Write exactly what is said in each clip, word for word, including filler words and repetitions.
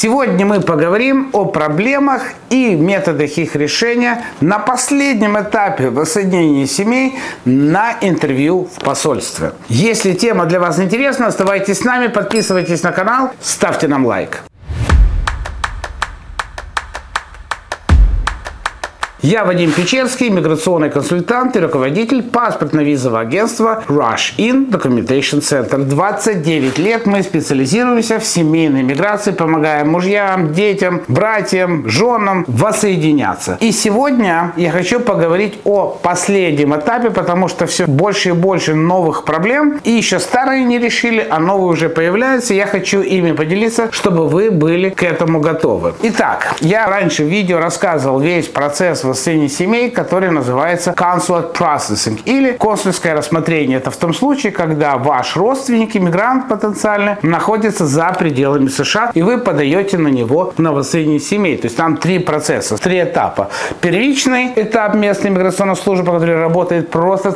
Сегодня мы поговорим о проблемах и методах их решения на последнем этапе воссоединения семей на интервью в посольстве. Если тема для вас интересна, оставайтесь с нами, подписывайтесь на канал, ставьте нам лайк. Я Вадим Печерский, миграционный консультант и руководитель паспортно-визового агентства Rush In Documentation Center. двадцать девять лет мы специализируемся в семейной миграции, помогаем мужьям, детям, братьям, женам воссоединяться. И сегодня я хочу поговорить о последнем этапе, потому что все больше и больше новых проблем. И еще старые не решили, а новые уже появляются. Я хочу ими поделиться, чтобы вы были к этому готовы. Итак, я раньше в видео рассказывал весь процесс воссоединения семей, который называется consular processing или консульское рассмотрение. Это в том случае, когда ваш родственник, иммигрант потенциально, находится за пределами США, и вы подаете на него на воссоединение семей. То есть там три процесса, три этапа. Первичный этап местной миграционной службы, который работает просто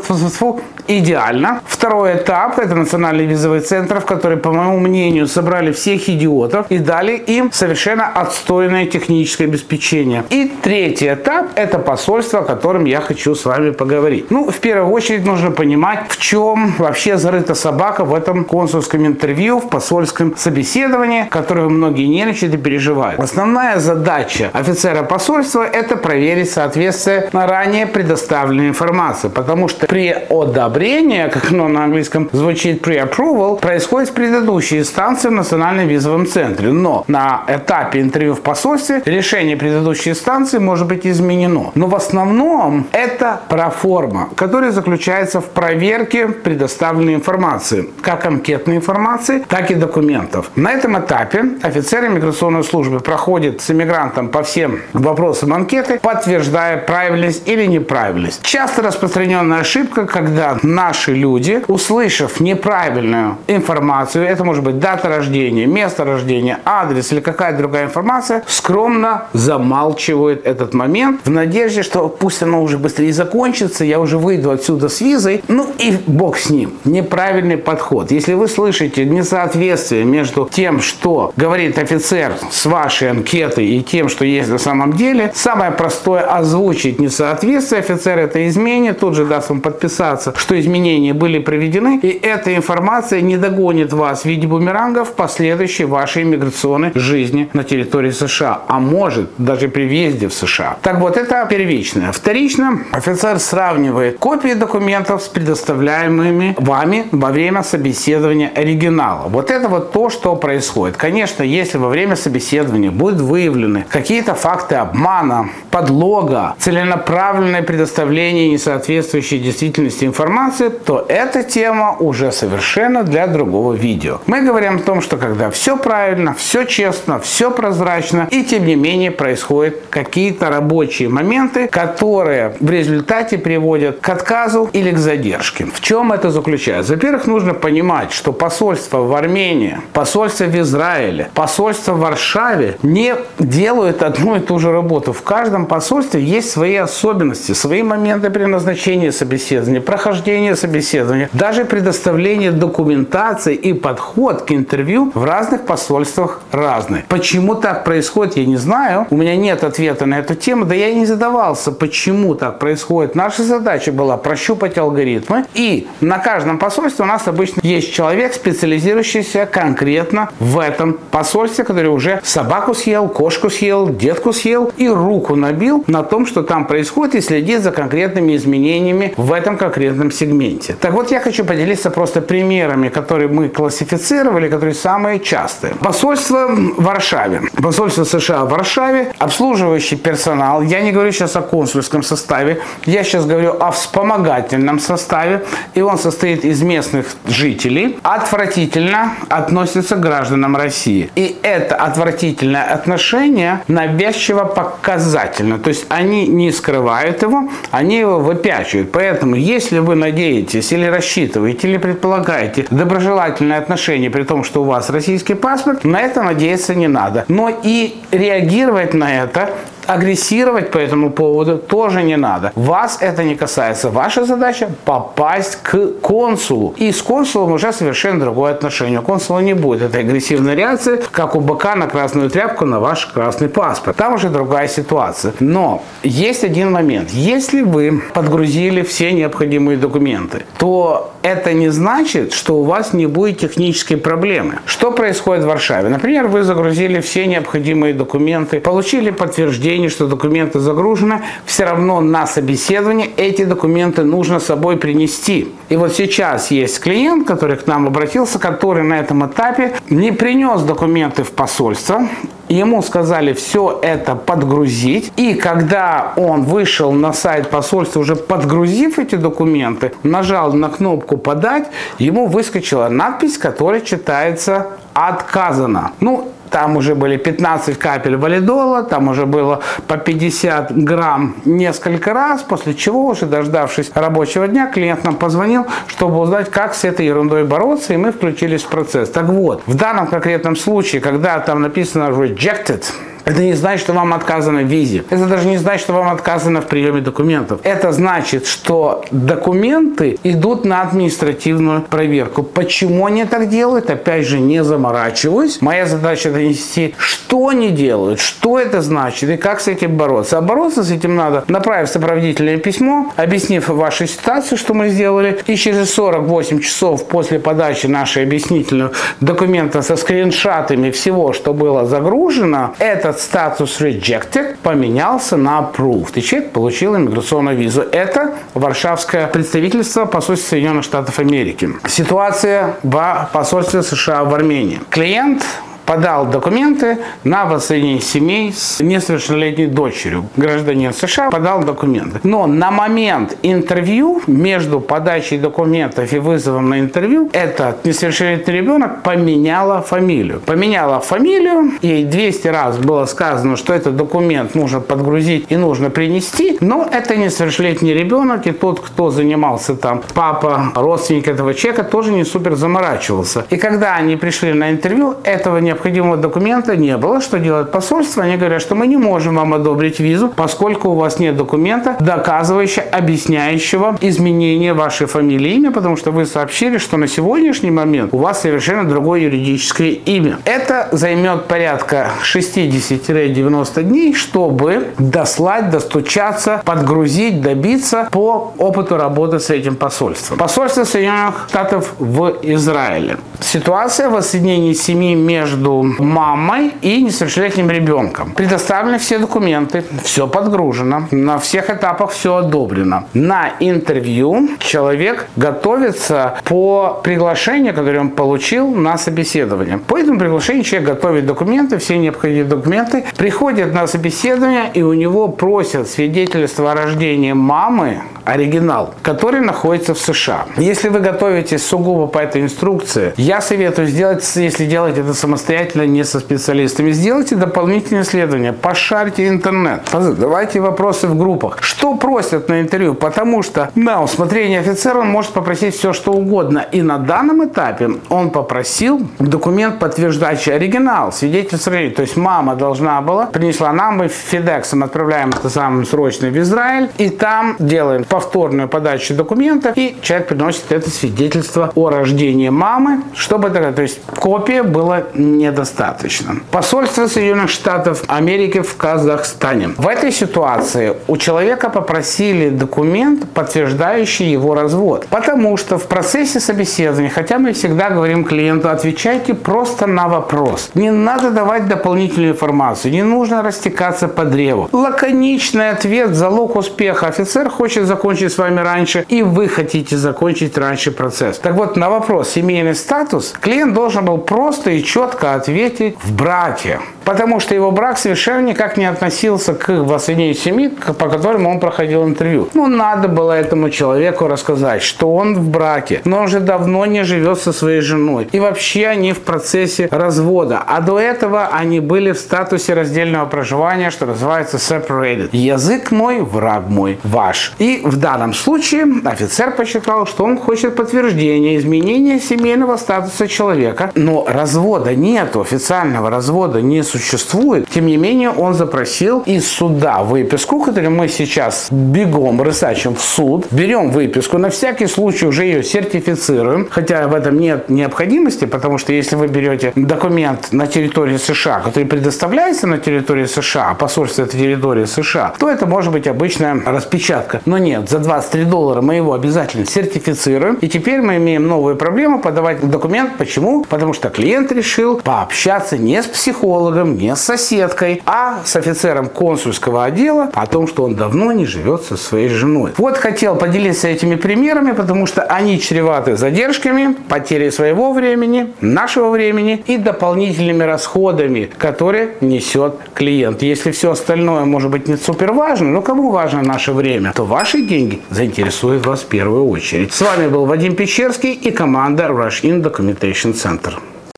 идеально. Второй этап – это национальный визовый центр, в который, по моему мнению, собрали всех идиотов и дали им совершенно отстойное техническое обеспечение. И третий этап – это посольство, о котором я хочу с вами поговорить. Ну, в первую очередь нужно понимать, в чем вообще зарыта собака в этом консульском интервью, в посольском собеседовании, которое многие нервничают и переживают. Основная задача офицера посольства – это проверить соответствие на ранее предоставленной информации, потому что при одобрении, как оно на английском звучит pre-approval, происходит в предыдущей инстанции в национальном визовом центре. Но на этапе интервью в посольстве решение предыдущей инстанции может быть изменено. Но в основном это проформа, которая заключается в проверке предоставленной информации, как анкетной информации, так и документов. На этом этапе офицеры миграционной службы проходят с иммигрантом по всем вопросам анкеты, подтверждая правильность или неправильность. Часто распространенная ошибка, когда наши люди, услышав неправильную информацию, это может быть дата рождения, место рождения, адрес или какая-то другая информация, скромно замалчивают этот момент в надежде, что пусть оно уже быстрее закончится, я уже выйду отсюда с визой. Ну и бог с ним. Неправильный подход. Если вы слышите несоответствие между тем, что говорит офицер с вашей анкетой, и тем, что есть на самом деле, самое простое озвучить несоответствие. Офицер это изменит, тут же даст вам подписаться, что изменения были проведены, и эта информация не догонит вас в виде бумерангов в последующей вашей миграционной жизни на территории США, а может даже при въезде в США. Так вот, это первичное. Вторично, офицер сравнивает копии документов с предоставляемыми вами во время собеседования оригинала. Вот это вот то, что происходит. Конечно, если во время собеседования будут выявлены какие-то факты обмана, подлога, целенаправленное предоставление несоответствующей действительности информации, то эта тема уже совершенно для другого видео. Мы говорим о том, что когда все правильно, все честно, все прозрачно, и тем не менее происходят какие-то рабочие моменты, которые в результате приводят к отказу или к задержке. В чем это заключается? Во-первых, нужно понимать, что посольство в Армении, посольство в Израиле, посольство в Варшаве не делают одну и ту же работу. В каждом посольстве есть свои особенности, свои моменты при назначении собеседования, прохождения собеседования, даже предоставление документации, и подход к интервью в разных посольствах разный. Почему так происходит, я не знаю. У меня нет ответа на эту тему. Да я и не задавался, почему так происходит. Наша задача была прощупать алгоритмы. И на каждом посольстве у нас обычно есть человек, специализирующийся конкретно в этом посольстве, который уже собаку съел, кошку съел, детку съел и руку набил на том, что там происходит, и следит за конкретными изменениями в этом конкретном сегменте. Так вот, я хочу поделиться просто примерами, которые мы классифицировали, которые самые частые. Посольство в Варшаве. Посольство США в Варшаве, обслуживающий персонал. Я не говорю сейчас о консульском составе, я сейчас говорю о вспомогательном составе, и он состоит из местных жителей, отвратительно относится к гражданам России. И это отвратительное отношение навязчиво показательно, то есть они не скрывают его, они его выпячивают. Поэтому, если вы надеетесь или рассчитываете, или предполагаете доброжелательное отношение, при том, что у вас российский паспорт, на это надеяться не надо. Но и реагировать на это агрессировать по этому поводу тоже не надо. Вас это не касается. Ваша задача попасть к консулу. И с консулом уже совершенно другое отношение. У консула не будет этой агрессивной реакции, как у быка на красную тряпку на ваш красный паспорт. Там уже другая ситуация. Но есть один момент. Если вы подгрузили все необходимые документы, то это не значит, что у вас не будет технической проблемы. Что происходит в Варшаве? Например, вы загрузили все необходимые документы, получили подтверждение, что документы загружены, все равно на собеседование эти документы нужно с собой принести. И вот сейчас есть клиент, который к нам обратился, который на этом этапе не принес документы в посольство. Ему сказали все это подгрузить. И когда он вышел на сайт посольства, уже подгрузив эти документы, нажал на кнопку «Подать», ему выскочила надпись, которая читается «Отказано». Ну, там уже были пятнадцать капель валидола, там уже было по пятьдесят грамм несколько раз, после чего уже, дождавшись рабочего дня, клиент нам позвонил, чтобы узнать, как с этой ерундой бороться, и мы включились в процесс. Так вот, в данном конкретном случае, когда там написано «rejected», это не значит, что вам отказано в визе. Это даже не значит, что вам отказано в приеме документов. Это значит, что документы идут на административную проверку. Почему они так делают? Опять же, не заморачиваюсь. Моя задача донести, что они делают, что это значит и как с этим бороться. А бороться с этим надо, направив сопроводительное письмо, объяснив вашу ситуацию, что мы сделали. И через сорок восемь часов после подачи нашей объяснительного документа со скриншотами всего, что было загружено, это статус rejected поменялся на approved, и человек получил иммиграционную визу. Это варшавское представительство посольства Соединенных Штатов Америки. Ситуация в посольстве США в Армении. Клиент подал документы на воссоединение семей с несовершеннолетней дочерью. Гражданин США подал документы. Но на момент интервью, между подачей документов и вызовом на интервью, этот несовершеннолетний ребенок поменяла фамилию. Поменяла фамилию, ей двести раз было сказано, что этот документ нужно подгрузить и нужно принести, но это несовершеннолетний ребенок, и тот, кто занимался там, папа, родственник этого человека, тоже не супер заморачивался. И когда они пришли на интервью, этого не необходимого документа не было. Что делает посольство? Они говорят, что мы не можем вам одобрить визу, поскольку у вас нет документа, доказывающего, объясняющего изменение вашей фамилии и имя, потому что вы сообщили, что на сегодняшний момент у вас совершенно другое юридическое имя. Это займет порядка шестьдесят-девяносто дней, чтобы дослать, достучаться, подгрузить, добиться по опыту работы с этим посольством. Посольство Соединенных Штатов в Израиле. Ситуация в воссоединении семьи между мамой и несовершеннолетним ребенком. Предоставлены все документы, все подгружено, на всех этапах все одобрено. На интервью человек готовится по приглашению, которое он получил на собеседование. По этому приглашению человек готовит документы, все необходимые документы, приходит на собеседование, и у него просят свидетельство о рождении мамы, оригинал, который находится в США. Если вы готовитесь сугубо по этой инструкции, я советую сделать, если делать это самостоятельно, не со специалистами, сделайте дополнительные исследования, пошарьте интернет, задавайте вопросы в группах. Что просят на интервью? Потому что на усмотрение офицера он может попросить все, что угодно. И на данном этапе он попросил документ, подтверждающий оригинал, свидетельство. То есть мама должна была, принесла нам, мы федексом отправляем это самым срочно в Израиль, и там делаем повторную подачу документов, и человек приносит это свидетельство о рождении мамы, чтобы это, то есть копии было недостаточно. Посольство Соединенных Штатов Америки в Казахстане. В этой ситуации у человека попросили документ, подтверждающий его развод, потому что в процессе собеседования, хотя мы всегда говорим клиенту, отвечайте просто на вопрос. Не надо давать дополнительную информацию, не нужно растекаться по древу. Лаконичный ответ – залог успеха. Офицер хочет закончить закончить с вами раньше, и вы хотите закончить раньше процесс. Так вот, на вопрос «семейный статус» клиент должен был просто и четко ответить «в браке», потому что его брак совершенно никак не относился к воссоединению семьи, по которому он проходил интервью. Ну, надо было этому человеку рассказать, что он в браке, но он же давно не живет со своей женой. И вообще они в процессе развода. А до этого они были в статусе раздельного проживания, что называется separated. Язык мой, враг мой, ваш. И В данном случае офицер посчитал, что он хочет подтверждения изменения семейного статуса человека, но развода нету, официального развода не существует. Тем не менее, он запросил из суда выписку, которую мы сейчас бегом рысачим в суд, берем выписку, на всякий случай уже ее сертифицируем, хотя в этом нет необходимости, потому что если вы берете документ на территории США, который предоставляется на территории США, посольство этой территории США, то это может быть обычная распечатка. Но нет, за двадцать три доллара мы его обязательно сертифицируем. И теперь мы имеем новую проблему подавать документ. Почему? Потому что клиент решил пообщаться не с психологом, не с соседкой, а с офицером консульского отдела о том, что он давно не живет со своей женой. Вот хотел поделиться этими примерами, потому что они чреваты задержками, потерей своего времени, нашего времени и дополнительными расходами, которые несет клиент. Если все остальное может быть не супер важно, но кому важно наше время, то ваши деньги заинтересуют вас в первую очередь. С вами был Вадим Печерский и команда Rush In Documentation Center.